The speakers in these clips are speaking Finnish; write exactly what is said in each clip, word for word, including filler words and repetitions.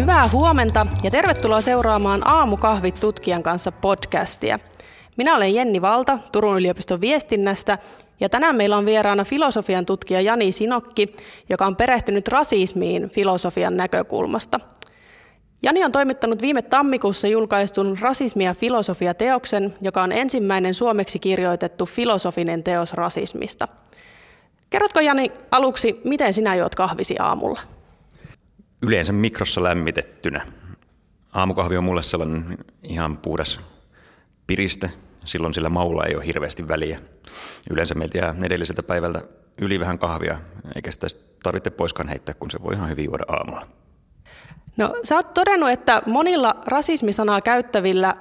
Hyvää huomenta ja tervetuloa seuraamaan Aamukahvit tutkijan kanssa podcastia. Minä olen Jenni Valta Turun yliopiston viestinnästä ja tänään meillä on vieraana filosofian tutkija Jani Sinokki, joka on perehtynyt rasismiin filosofian näkökulmasta. Jani on toimittanut viime tammikuussa julkaistun Rasismi ja filosofia -teoksen, joka on ensimmäinen suomeksi kirjoitettu filosofinen teos rasismista. Kerrotko Jani aluksi, miten sinä juot kahvisi aamulla? Yleensä mikrossa lämmitettynä. Aamukahvi on mulle sellainen ihan puhdas piriste. Silloin sillä maulla ei ole hirveästi väliä. Yleensä meiltä jää edelliseltä päivältä yli vähän kahvia, eikä sitä tarvitse poiskaan heittää, kun se voi ihan hyvin juoda aamulla. No, sä oot todennut, että monilla rasismisanaa käyttävillä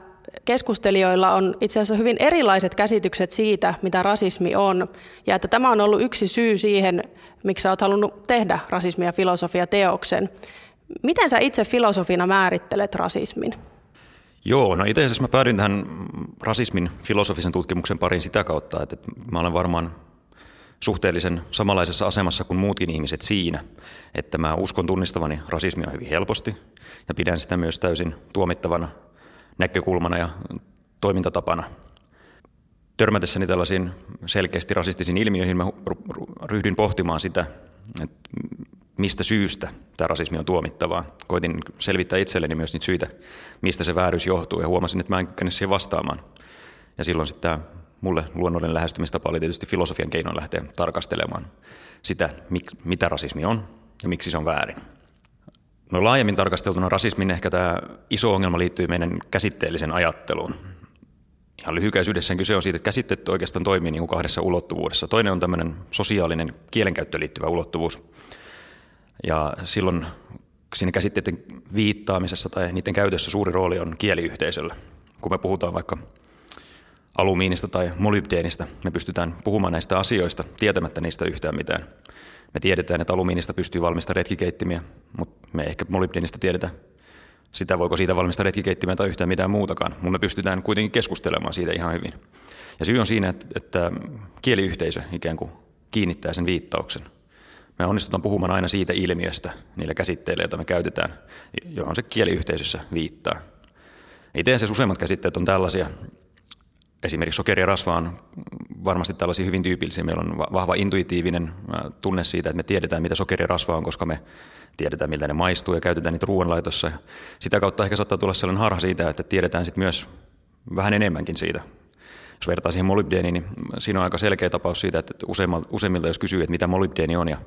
keskustelijoilla on itse asiassa hyvin erilaiset käsitykset siitä, mitä rasismi on, ja että tämä on ollut yksi syy siihen, miksi sä oot halunnut tehdä Rasismi ja filosofia -teoksen. Miten sä itse filosofina määrittelet rasismin? Joo, no itse asiassa mä päädyin tähän rasismin filosofisen tutkimuksen pariin sitä kautta, että mä olen varmaan suhteellisen samanlaisessa asemassa kuin muutkin ihmiset siinä, että mä uskon tunnistavani rasismia hyvin helposti ja pidän sitä myös täysin tuomittavana näkökulmana ja toimintatapana. Törmätessäni tällaisiin selkeästi rasistisiin ilmiöihin mä ryhdyin pohtimaan sitä, että mistä syystä tämä rasismi on tuomittavaa. Koitin selvittää itselleni myös niitä syitä, mistä se vääryys johtuu, ja huomasin, että mä en kykene siihen vastaamaan. Ja silloin sitten tämä mulle luonnollinen lähestymistapa oli tietysti filosofian keinoin lähteä tarkastelemaan sitä, mitä rasismi on ja miksi se on väärin. No, laajemmin tarkasteltuna rasismin ehkä tämä iso ongelma liittyy meidän käsitteelliseen ajatteluun. Ihan lyhykäisyydessään kyse on siitä, että käsitteet oikeastaan toimii niin kuin kahdessa ulottuvuudessa. Toinen on tämmöinen sosiaalinen kielenkäyttöön liittyvä ulottuvuus. Ja silloin siinä käsitteiden viittaamisessa tai niiden käytössä suuri rooli on kieliyhteisöllä. Kun me puhutaan vaikka alumiinista tai molybdeenistä, me pystytään puhumaan näistä asioista tietämättä niistä yhtään mitään. Me tiedetään, että alumiinista pystyy valmistamaan retkikeittimiä, mutta me ehkä molybdeenistä tiedetään sitä, voiko siitä valmistaa retkikeittimää tai yhtään mitään muutakaan. Mutta me pystytään kuitenkin keskustelemaan siitä ihan hyvin. Ja syy on siinä, että, että kieliyhteisö ikään kuin kiinnittää sen viittauksen. Me onnistutaan puhumaan aina siitä ilmiöstä niillä käsitteillä, joita me käytetään, johon se kieliyhteisössä viittaa. Itse asiassa useimmat käsitteet on tällaisia. Esimerkiksi sokeri ja rasva on varmasti tällaisia hyvin tyypillisiä. Meillä on vahva intuitiivinen tunne siitä, että me tiedetään, mitä sokeri ja rasva on, koska me tiedetään, miltä ne maistuu ja käytetään niitä ruoanlaitossa. Sitä kautta ehkä saattaa tulla sellainen harha siitä, että tiedetään sit myös vähän enemmänkin siitä. Jos vertaa siihen molybdeeniin, niin siinä on aika selkeä tapaus siitä, että useimmilta jos kysyy, että mitä molybdeeni on ja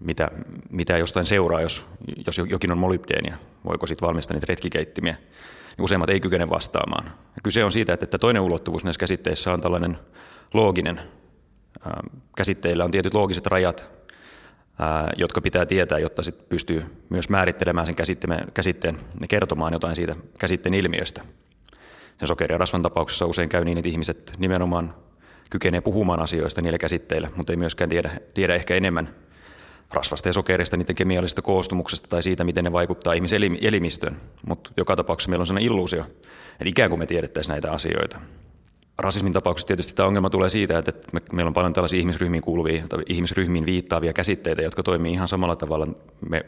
mitä, mitä jostain seuraa, jos, jos jokin on molybdeenia, voiko siitä valmistaa niitä retkikeittimiä. Useimmat ei kykene vastaamaan. Kyse on siitä, että toinen ulottuvuus näissä käsitteissä on tällainen looginen. Käsitteillä on tietyt loogiset rajat, jotka pitää tietää, jotta sit pystyy myös määrittelemään sen käsitteen ja kertomaan jotain siitä käsitteen ilmiöstä. Sen sokeri- ja rasvan tapauksessa usein käy niin, että ihmiset nimenomaan kykenevät puhumaan asioista niillä käsitteillä, mutta ei myöskään tiedä, tiedä ehkä enemmän rasvasta ja sokerista, niiden kemiallisesta koostumuksesta tai siitä, miten ne vaikuttaa ihmiselimistöön. Mutta joka tapauksessa meillä on sellainen illuusio, että ikään kuin me tiedettäisiin näitä asioita. Rasismin tapauksessa tietysti tämä ongelma tulee siitä, että meillä on paljon tällaisia ihmisryhmiin kuuluvia tai ihmisryhmiin viittaavia käsitteitä, jotka toimii ihan samalla tavalla. Me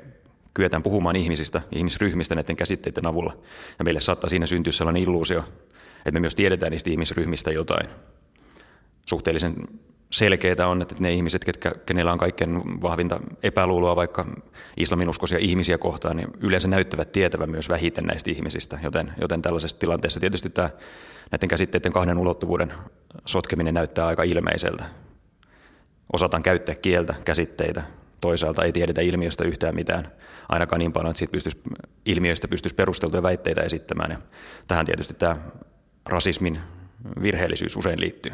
kyetään puhumaan ihmisistä, ihmisryhmistä näiden käsitteiden avulla. Ja meille saattaa siinä syntyä sellainen illuusio, että me myös tiedetään niistä ihmisryhmistä jotain. Suhteellisen selkeää on, että ne ihmiset, ketkä, kenellä on kaikkein vahvinta epäluuloa vaikka islaminuskoisia ihmisiä kohtaan, niin yleensä näyttävät tietävän myös vähiten näistä ihmisistä. Joten, joten tällaisessa tilanteessa tietysti tämä, näiden käsitteiden kahden ulottuvuuden sotkeminen näyttää aika ilmeiseltä. Osataan käyttää kieltä, käsitteitä. Toisaalta ei tiedetä ilmiöstä yhtään mitään. Ainakaan niin paljon, että siitä pystyisi, ilmiöistä pystyisi perusteltuja väitteitä esittämään. Ja tähän tietysti tämä rasismin virheellisyys usein liittyy.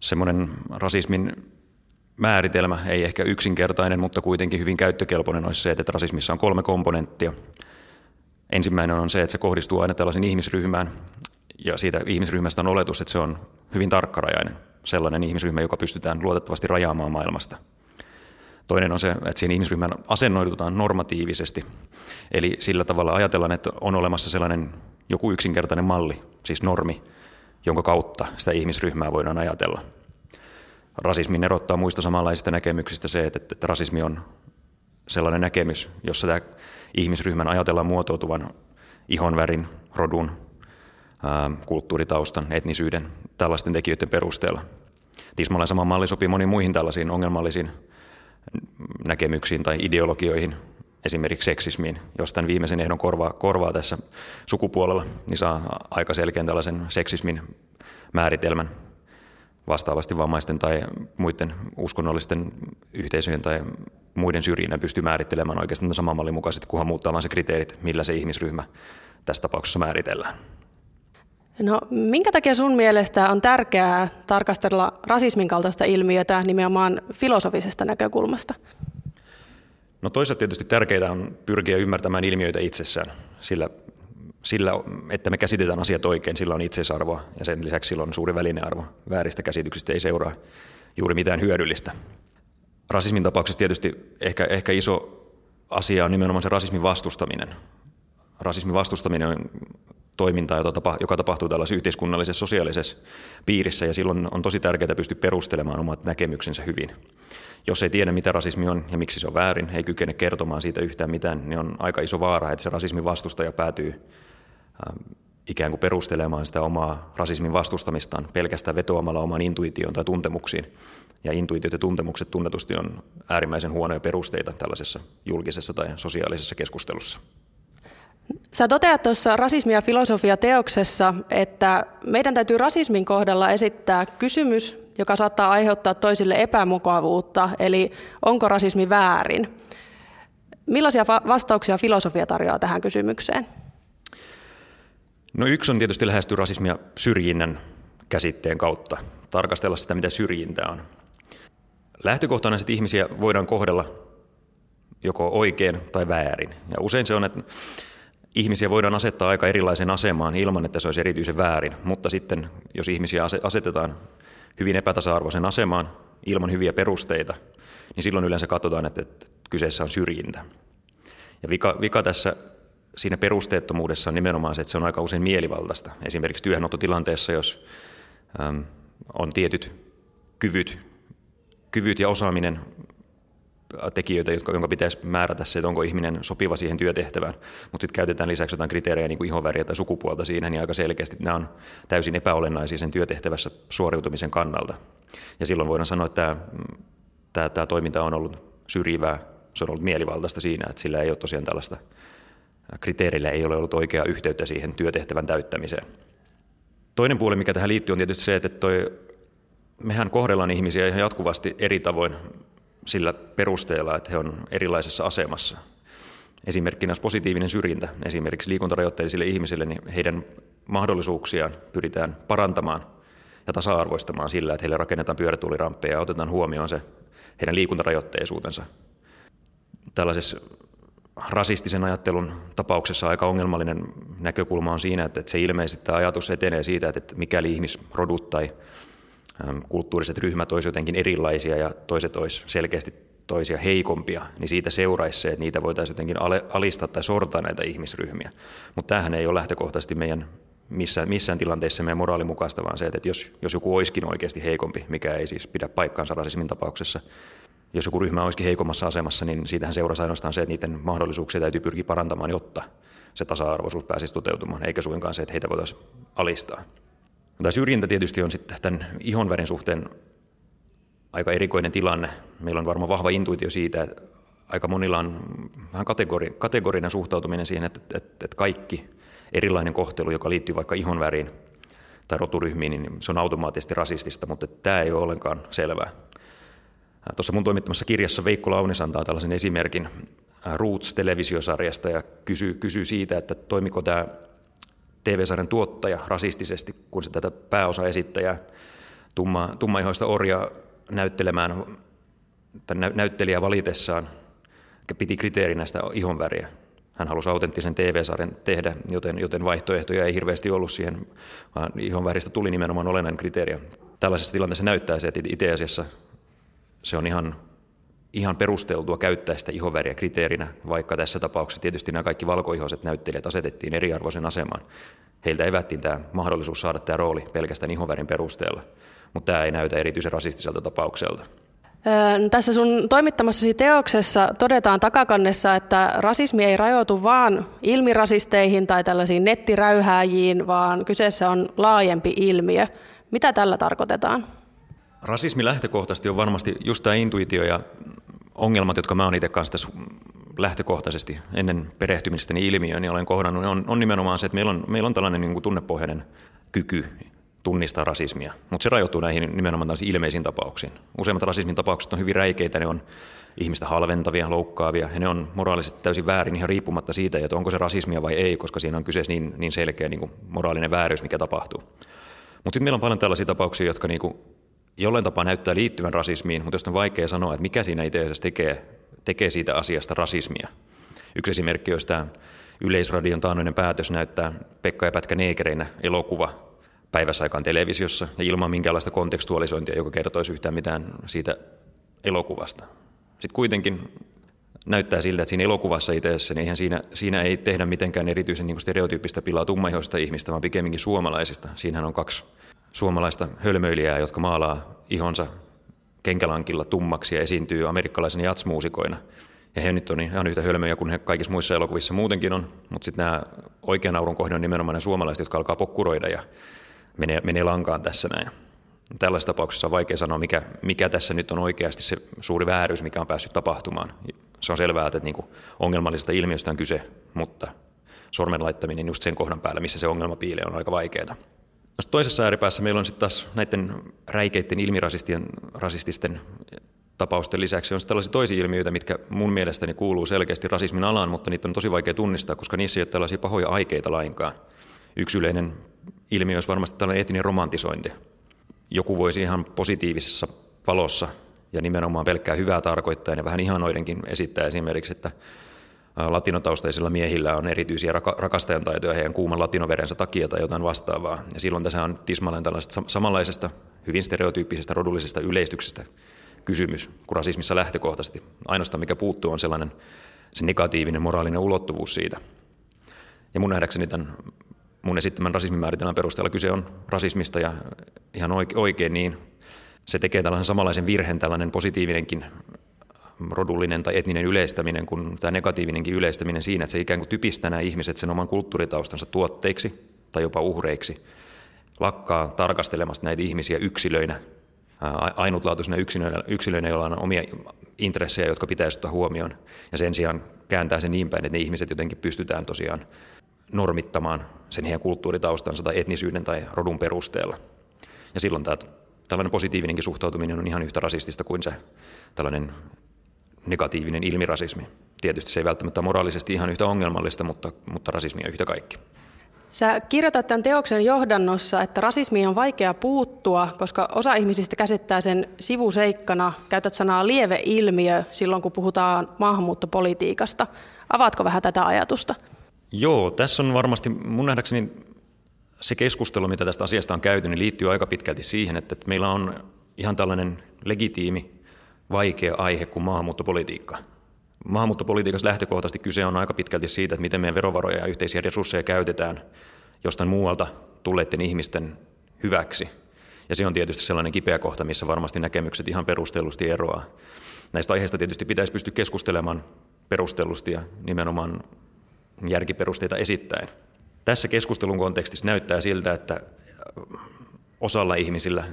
Semmoinen rasismin määritelmä, ei ehkä yksinkertainen, mutta kuitenkin hyvin käyttökelpoinen olisi se, että rasismissa on kolme komponenttia. Ensimmäinen on se, että se kohdistuu aina tällaisen ihmisryhmään, ja siitä ihmisryhmästä on oletus, että se on hyvin tarkkarajainen, sellainen ihmisryhmä, joka pystytään luotettavasti rajaamaan maailmasta. Toinen on se, että siihen ihmisryhmään asennoidutaan normatiivisesti, eli sillä tavalla ajatellaan, että on olemassa sellainen joku yksinkertainen malli, siis normi, jonka kautta sitä ihmisryhmää voidaan ajatella. Rasismin erottaa muista samanlaisista näkemyksistä se, että rasismi on sellainen näkemys, jossa tämä ihmisryhmän ajatellaan muotoutuvan ihonvärin, rodun, kulttuuritaustan, etnisyyden, tällaisten tekijöiden perusteella. Tismalleen sama malli sopii moniin muihin tällaisiin ongelmallisiin näkemyksiin tai ideologioihin, esimerkiksi seksismiin. Jos tämän viimeisen ehdon korvaa, korvaa tässä sukupuolella, niin saa aika selkeän tällaisen seksismin määritelmän vastaavasti vammaisten tai muiden uskonnollisten yhteisöjen tai muiden syrjinnän pystyy määrittelemään oikeastaan saman mallin mukaisesti, kunhan muuttaa vain se kriteerit, millä se ihmisryhmä tässä tapauksessa määritellään. No, minkä takia sun mielestä on tärkeää tarkastella rasismin kaltaista ilmiötä nimenomaan filosofisesta näkökulmasta? No, toisaalta tietysti tärkeää on pyrkiä ymmärtämään ilmiöitä itsessään. Sillä, sillä, että me käsitetään asiat oikein, sillä on itseisarvoa ja sen lisäksi sillä on suuri välinearvo. Vääristä käsityksistä ei seuraa juuri mitään hyödyllistä. Rasismin tapauksessa tietysti ehkä, ehkä iso asia on nimenomaan se rasismin vastustaminen. Rasismin vastustaminen on toimintaa, joka tapahtuu tällaisessa yhteiskunnallisessa, sosiaalisessa piirissä, ja silloin on tosi tärkeää pystyä perustelemaan omat näkemyksensä hyvin. Jos ei tiedä, mitä rasismi on ja miksi se on väärin, ei kykene kertomaan siitä yhtään mitään, niin on aika iso vaara, että se rasismin vastustaja päätyy ikään kuin perustelemaan sitä omaa rasismin vastustamistaan pelkästään vetoamalla omaan intuitioon tai tuntemuksiin. Ja intuitiot ja tuntemukset tunnetusti on äärimmäisen huonoja perusteita tällaisessa julkisessa tai sosiaalisessa keskustelussa. Sä toteat tuossa rasismi- ja filosofia-teoksessa, että meidän täytyy rasismin kohdalla esittää kysymys, joka saattaa aiheuttaa toisille epämukavuutta, eli onko rasismi väärin? Millaisia vastauksia filosofia tarjoaa tähän kysymykseen? No, yksi on tietysti lähestyä rasismia syrjinnän käsitteen kautta, tarkastella sitä, mitä syrjintä on. Lähtökohtana sitten ihmisiä voidaan kohdella joko oikein tai väärin, ja usein se on, että ihmisiä voidaan asettaa aika erilaiseen asemaan ilman, että se olisi erityisen väärin, mutta sitten jos ihmisiä asetetaan hyvin epätasa-arvoiseen asemaan ilman hyviä perusteita, niin silloin yleensä katsotaan, että kyseessä on syrjintä. Ja vika, vika tässä siinä perusteettomuudessa on nimenomaan se, että se on aika usein mielivaltaista. Esimerkiksi työhönottotilanteessa, jos äm, on tietyt kyvyt, kyvyt ja osaaminen, tekijöitä, jotka, jonka pitäisi määrätä se, että onko ihminen sopiva siihen työtehtävään, mutta sitten käytetään lisäksi jotain kriteerejä, niin kuin ihonväriä tai sukupuolta siinä, niin aika selkeästi nämä on täysin epäolennaisia sen työtehtävässä suoriutumisen kannalta. Ja silloin voidaan sanoa, että tämä, tämä, tämä toiminta on ollut syrjivää, se on ollut mielivaltaista siinä, että sillä ei ole tosiaan tällaista, kriteerillä ei ole ollut oikeaa yhteyttä siihen työtehtävän täyttämiseen. Toinen puoli, mikä tähän liittyy, on tietysti se, että toi, mehän kohdellaan ihmisiä ihan jatkuvasti eri tavoin, sillä perusteella, että he on erilaisessa asemassa. Esimerkkinä positiivinen syrjintä, esimerkiksi liikuntarajoitteisille ihmisille, niin heidän mahdollisuuksiaan pyritään parantamaan ja tasa-arvoistamaan sillä, että heille rakennetaan pyörätuoliramppeja ja otetaan huomioon se heidän liikuntarajoitteisuutensa. Tällaisessa rasistisen ajattelun tapauksessa aika ongelmallinen näkökulma on siinä, että se ilmeisesti tämä ajatus etenee siitä, että mikäli ihmisrodut tai kulttuuriset ryhmät olisivat jotenkin erilaisia ja toiset olisivat selkeästi toisia heikompia, niin siitä seuraisi se, että niitä voitaisiin jotenkin alistaa tai sortaa näitä ihmisryhmiä. Mutta tämähän ei ole lähtökohtaisesti meidän missään, missään tilanteessa meidän moraalin mukaista, vaan se, että jos, jos joku olisikin oikeasti heikompi, mikä ei siis pidä paikkaansa rasismin tapauksessa, jos joku ryhmä olisikin heikommassa asemassa, niin siitähän seurasi ainoastaan se, että niiden mahdollisuuksia täytyy pyrkiä parantamaan, jotta se tasa-arvoisuus pääsisi toteutumaan, eikä suinkaan se, että heitä voitaisiin alistaa. Tämä syrjintä tietysti on sitten tämän ihonvärin suhteen aika erikoinen tilanne. Meillä on varmaan vahva intuitio siitä, että aika monilla on vähän kategori, kategorinen suhtautuminen siihen, että, että, että kaikki erilainen kohtelu, joka liittyy vaikka ihonväriin tai roturyhmiin, niin se on automaattisesti rasistista, mutta tämä ei ole ollenkaan selvää. Tuossa mun toimittamassa kirjassa Veikko Launis antaa tällaisen esimerkin Roots-televisiosarjasta ja kysyy, kysyy siitä, että toimiko tämä T V-sarjan tuottaja rasistisesti, kun se tätä pääosaesittäjää, tumma, tummaihoista orjaa näyttelemään, tämän näyttelijä valitessaan piti kriteerinä sitä ihonväriä. Hän halusi autenttisen T V-sarjan tehdä, joten, joten vaihtoehtoja ei hirveästi ollut siihen, vaan ihonväristä tuli nimenomaan olennainen kriteeri. Tällaisessa tilanteessa näyttää se, että itse asiassa se on ihan, ihan perusteltua käyttää sitä ihonväriä kriteerinä, vaikka tässä tapauksessa tietysti nämä kaikki valkoihoiset näyttelijät asetettiin eriarvoisen asemaan. Heiltä evättiin tämä mahdollisuus saada tämä rooli pelkästään ihonvärin perusteella, mutta tämä ei näytä erityisen rasistiselta tapaukselta. Tässä sun toimittamassasi teoksessa todetaan takakannessa, että rasismi ei rajoitu vaan ilmirasisteihin tai tällaisiin nettiräyhääjiin, vaan kyseessä on laajempi ilmiö. Mitä tällä tarkoitetaan? Rasismi lähtökohtaisesti on varmasti just tämä intuitio ja ongelmat, jotka mä oon itse kanssa tässä lähtökohtaisesti ennen perehtymistäni ilmiöön niin olen kohdannut, on, on nimenomaan se, että meillä on, meillä on tällainen niin kuin tunnepohjainen kyky tunnistaa rasismia, mutta se rajoittuu näihin nimenomaan taas ilmeisiin tapauksiin. Useimmat rasismin tapaukset on hyvin räikeitä, ne on ihmistä halventavia, loukkaavia ja ne on moraalisesti täysin väärin ihan riippumatta siitä, että onko se rasismia vai ei, koska siinä on kyseessä niin, niin selkeä niin kuin moraalinen vääryys, mikä tapahtuu. Mutta sitten meillä on paljon tällaisia tapauksia, jotka niin kuin jollain tapaa näyttää liittyvän rasismiin, mutta jos on vaikea sanoa, että mikä siinä itse asiassa tekee, tekee siitä asiasta rasismia. Yksi esimerkki, jos tämä Yleisradion taannoinen päätös näyttää Pekka ja Pätkä neekereinä elokuva päivässä aikaan televisiossa ja ilman minkäänlaista kontekstualisointia, joka kertoisi yhtään mitään siitä elokuvasta. Sitten kuitenkin näyttää siltä, että siinä elokuvassa itse asiassa, niin eihän siinä, siinä ei tehdä mitenkään erityisen niin kuin stereotyyppistä pilaa tummaihoista ihmistä, vaan pikemminkin suomalaisista. Siinähän on kaksi suomalaista hölmöilijää, jotka maalaa ihonsa kenkälankilla tummaksi ja esiintyy amerikkalaisena jatsmuusikoina. Ja he nyt on ihan yhtä hölmöjä kuin he kaikissa muissa elokuvissa muutenkin on, mutta sitten nämä oikean naurun kohde on nimenomaan ne suomalaiset, jotka alkaa pokkuroida ja Menee, menee lankaan tässä näin. Tällaisessa tapauksessa on vaikea sanoa, mikä, mikä tässä nyt on oikeasti se suuri vääryys, mikä on päässyt tapahtumaan. Se on selvää, että niinku ongelmallisesta ilmiöstä on kyse, mutta sormen laittaminen just sen kohdan päälle, missä se ongelma piilee, on aika vaikeaa. No toisessa ääripäässä meillä on sitten taas näiden räikeiden ilmirasistien rasististen tapausten lisäksi on tällaisia toisia ilmiöitä, mitkä mun mielestäni kuuluu selkeästi rasismin alaan, mutta niitä on tosi vaikea tunnistaa, koska niissä ei ole tällaisia pahoja aikeita lainkaan. Yksi yleinen ilmiö olisi varmasti tällainen etninen romantisointi. Joku voisi ihan positiivisessa valossa ja nimenomaan pelkkää hyvää tarkoittaa ja vähän ihanoidenkin esittää esimerkiksi, että latinotaustaisilla miehillä on erityisiä rakastajan taitoja heidän kuuman latinoverensä takia tai jotain vastaavaa. Ja silloin tässä on tismalleen tällaisesta samanlaisesta, hyvin stereotyyppisestä, rodullisesta yleistyksestä kysymys kuin rasismissa lähtökohtaisesti. Ainoastaan mikä puuttuu on sellainen se negatiivinen moraalinen ulottuvuus siitä. Ja mun nähdäkseni tämän mun esittämän rasismimääritelmän perusteella kyse on rasismista ja ihan oikein niin. Se tekee tällaisen samanlaisen virheen, tällainen positiivinenkin rodullinen tai etninen yleistäminen kuin tämä negatiivinenkin yleistäminen siinä, että se ikään kuin typistää nämä ihmiset sen oman kulttuuritaustansa tuotteiksi tai jopa uhreiksi. Lakkaa tarkastelemasta näitä ihmisiä yksilöinä, ainutlaatuisina yksilöinä, yksilöinä joilla on omia intressejä, jotka pitäisi ottaa huomioon. Ja sen sijaan kääntää sen niin päin, että ne ihmiset jotenkin pystytään tosiaan normittamaan sen heidän kulttuuritaustansa tai etnisyyden tai rodun perusteella. Ja silloin tämä, tällainen positiivinenkin suhtautuminen on ihan yhtä rasistista kuin se tällainen negatiivinen ilmirasismi. Tietysti se ei välttämättä moraalisesti ihan yhtä ongelmallista, mutta, mutta rasismia yhtä kaikki. Sä kirjoitat tämän teoksen johdannossa, että rasismiin on vaikea puuttua, koska osa ihmisistä käsittää sen sivuseikkana. Käytät sanaa lieveilmiö silloin, kun puhutaan maahanmuuttopolitiikasta. Avaatko vähän tätä ajatusta? Joo, tässä on varmasti mun nähdäkseni se keskustelu, mitä tästä asiasta on käyty, niin liittyy aika pitkälti siihen, että meillä on ihan tällainen legitiimi, vaikea aihe kuin maahanmuuttopolitiikka. Maahanmuuttopolitiikassa lähtökohtaisesti kyse on aika pitkälti siitä, että miten meidän verovaroja ja yhteisiä resursseja käytetään jostain muualta tulleiden ihmisten hyväksi. Ja se on tietysti sellainen kipeä kohta, missä varmasti näkemykset ihan perustellusti eroaa. Näistä aiheista tietysti pitäisi pystyä keskustelemaan perustellusti ja nimenomaan järkiperusteita esittäen. Tässä keskustelun kontekstissa näyttää siltä, että osalla ihmisillä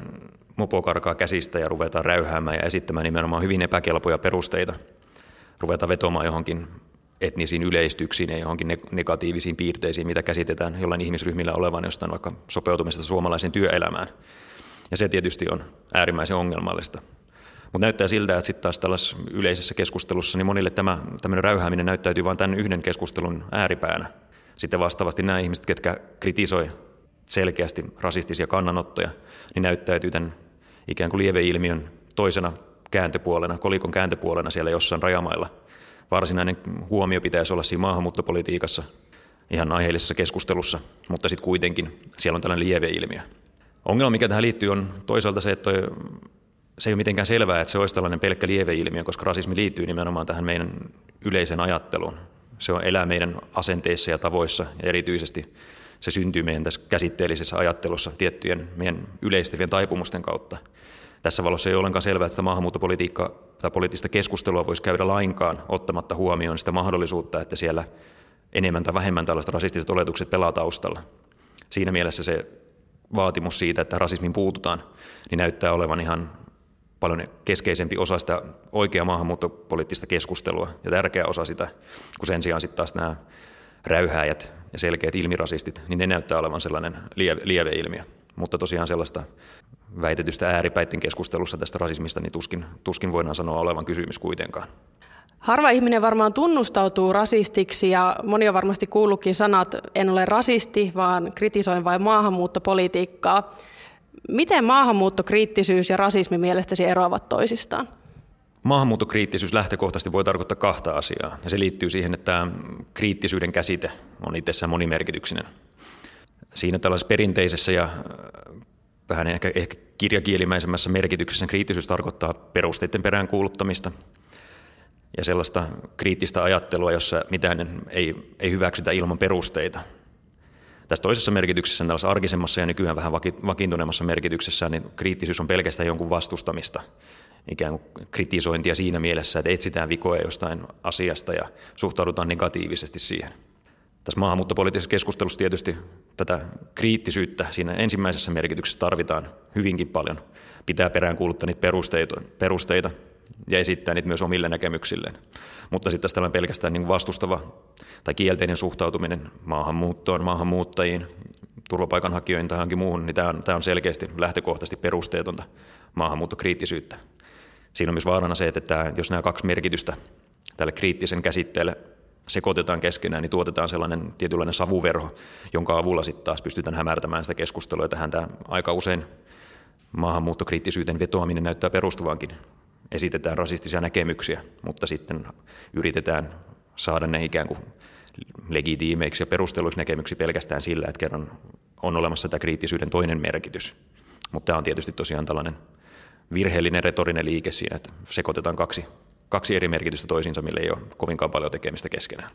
mopo karkaa käsistä ja ruvetaan räyhäämään ja esittämään nimenomaan hyvin epäkelpoja perusteita. Ruvetaan vetomaan johonkin etnisiin yleistyksiin ja johonkin negatiivisiin piirteisiin, mitä käsitetään jollain ihmisryhmillä olevan jostain vaikka sopeutumisesta suomalaiseen työelämään. Ja se tietysti on äärimmäisen ongelmallista. Mutta näyttää siltä, että sitten taas tällaisessa yleisessä keskustelussa niin monille tämä tämmöinen räyhääminen näyttäytyy vain tämän yhden keskustelun ääripäänä. Sitten vastaavasti nämä ihmiset, ketkä kritisoi selkeästi rasistisia kannanottoja, niin näyttäytyy tämän ikään kuin lieveilmiön toisena kääntöpuolena, kolikon kääntöpuolena siellä jossain rajamailla. Varsinainen huomio pitäisi olla siinä maahanmuuttopolitiikassa, ihan aiheellisessa keskustelussa, mutta sitten kuitenkin siellä on tällainen lieveilmiö. Ongelma, mikä tähän liittyy, on toisaalta se, että toi se ei ole mitenkään selvää, että se olisi tällainen pelkkä lieveilmiö, koska rasismi liittyy nimenomaan tähän meidän yleiseen ajatteluun. Se on elää meidän asenteissa ja tavoissa ja erityisesti se syntyy meidän tässä käsitteellisessä ajattelussa tiettyjen meidän yleistävien taipumusten kautta. Tässä valossa ei ole ollenkaan selvää, että sitä maahanmuuttopolitiikkaa tai poliittista keskustelua voisi käydä lainkaan ottamatta huomioon sitä mahdollisuutta, että siellä enemmän tai vähemmän tällaista rasistiset oletukset pelaa taustalla. Siinä mielessä se vaatimus siitä, että rasismin puututaan, niin näyttää olevan ihan paljon keskeisempi osa sitä oikeaa maahanmuuttopoliittista keskustelua ja tärkeä osa sitä, kun sen sijaan sitten taas nämä räyhääjät ja selkeät ilmirasistit, niin ne näyttää olevan sellainen lieve, lieve ilmiö. Mutta tosiaan sellaista väitetystä ääripäitten keskustelussa tästä rasismista, niin tuskin, tuskin voidaan sanoa olevan kysymys kuitenkaan. Harva ihminen varmaan tunnustautuu rasistiksi ja moni on varmasti kuullutkin sanat, en ole rasisti, vaan kritisoin vain maahanmuuttopolitiikkaa. Miten maahanmuuttokriittisyys ja rasismi mielestäsi eroavat toisistaan? Maahanmuuttokriittisyys lähtökohtaisesti voi tarkoittaa kahta asiaa, ja se liittyy siihen, että kriittisyyden käsite on itsessään monimerkityksinen. Siinä tällaisessa perinteisessä ja vähän ehkä, ehkä kirjakielimäisemmässä merkityksessä kriittisyys tarkoittaa perusteiden peräänkuuluttamista ja sellaista kriittistä ajattelua, jossa mitään ei, ei hyväksytä ilman perusteita. Tässä toisessa merkityksessä, tällaisessa arkisemmassa ja nykyään vähän vakiintuneemmassa merkityksessä, niin kriittisyys on pelkästään jonkun vastustamista, ikään kuin kritisointia siinä mielessä, että etsitään vikoja jostain asiasta ja suhtaudutaan negatiivisesti siihen. Tässä maahanmuuttopoliittisessa keskustelussa tietysti tätä kriittisyyttä siinä ensimmäisessä merkityksessä tarvitaan hyvinkin paljon. Pitää peräänkuuluttaa niitä perusteita, perusteita ja esittää niitä myös omille näkemyksilleen. Mutta sitten tässä tällainen pelkästään niin vastustava tai kielteinen suhtautuminen maahanmuuttoon, maahanmuuttajiin, turvapaikanhakijoihin tai johonkin muuhun, niin tämä on, tämä on selkeästi lähtökohtaisesti perusteetonta maahanmuuttokriittisyyttä. Siinä on myös vaarana se, että tämä, jos nämä kaksi merkitystä tälle kriittisen käsitteelle sekoitetaan keskenään, niin tuotetaan sellainen tietynlainen savuverho, jonka avulla sitten taas pystytään hämärtämään sitä keskustelua. Tähän tämä aika usein maahanmuuttokriittisyyteen vetoaminen näyttää perustuvankin. Esitetään rasistisia näkemyksiä, mutta sitten yritetään saada ne ikään kuin legitiimeiksi ja perusteluiksi näkemyksi pelkästään sillä, että kerran on olemassa tämä kriittisyyden toinen merkitys. Mutta tämä on tietysti tosiaan tällainen virheellinen retorinen liike siinä, että sekoitetaan kaksi, kaksi eri merkitystä toisiinsa, millä ei ole kovinkaan paljon tekemistä keskenään.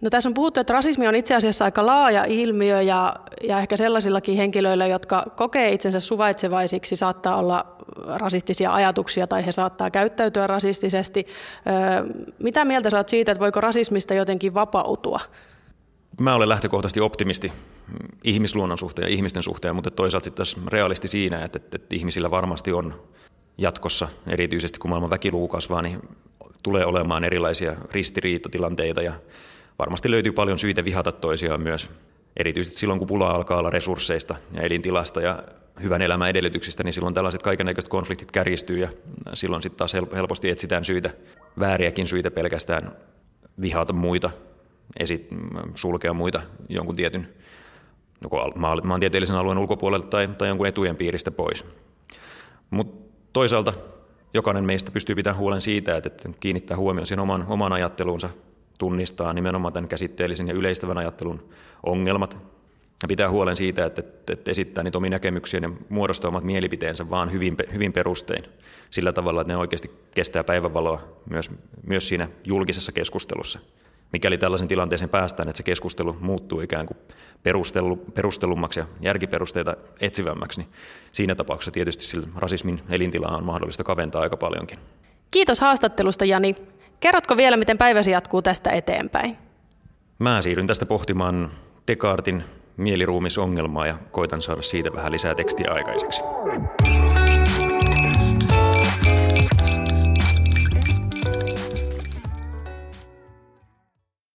No, tässä on puhuttu, että rasismi on itse asiassa aika laaja ilmiö ja, ja ehkä sellaisillakin henkilöillä, jotka kokee itsensä suvaitsevaisiksi, saattaa olla rasistisia ajatuksia tai he saattaa käyttäytyä rasistisesti. Öö, mitä mieltä sä oot siitä, että voiko rasismista jotenkin vapautua? Mä olen lähtökohtaisesti optimisti ihmisluonnon suhteen ja ihmisten suhteen, mutta toisaalta sitten taas realisti siinä, että, että, että ihmisillä varmasti on jatkossa, erityisesti kun maailman väkiluku kasvaa, niin tulee olemaan erilaisia ristiriitatilanteita ja varmasti löytyy paljon syitä vihata toisiaan myös, erityisesti silloin kun pula alkaa olla resursseista ja elintilasta ja hyvän elämän edellytyksistä, niin silloin tällaiset kaikennäköiset konfliktit kärjistyy ja silloin sitten taas helposti etsitään syitä, vääriäkin syitä pelkästään vihata muita, esit, sulkea muita jonkun tietyn joko maantieteellisen alueen ulkopuolelta tai, tai jonkun etujen piiristä pois. Mutta toisaalta jokainen meistä pystyy pitämään huolen siitä, että kiinnittää huomioon siihen oman, oman ajatteluunsa, tunnistaa nimenomaan tämän käsitteellisen ja yleistävän ajattelun ongelmat ja pitää huolen siitä, että, että esittää niitä omia näkemyksiä ja muodostaa omat mielipiteensä vaan hyvin, hyvin perustein sillä tavalla, että ne oikeasti kestää päivänvaloa myös, myös siinä julkisessa keskustelussa. Mikäli tällaisen tilanteeseen päästään, että se keskustelu muuttuu ikään kuin perustelu, perustelummaksi ja järkiperusteita etsivämmäksi, niin siinä tapauksessa tietysti sillä rasismin elintilaa on mahdollista kaventaa aika paljonkin. Kiitos haastattelusta, Jani. Kerrotko vielä, miten päiväsi jatkuu tästä eteenpäin? Mä siirryn tästä pohtimaan Descartesin mieliruumisongelmaa ja koitan saada siitä vähän lisää tekstiä aikaiseksi.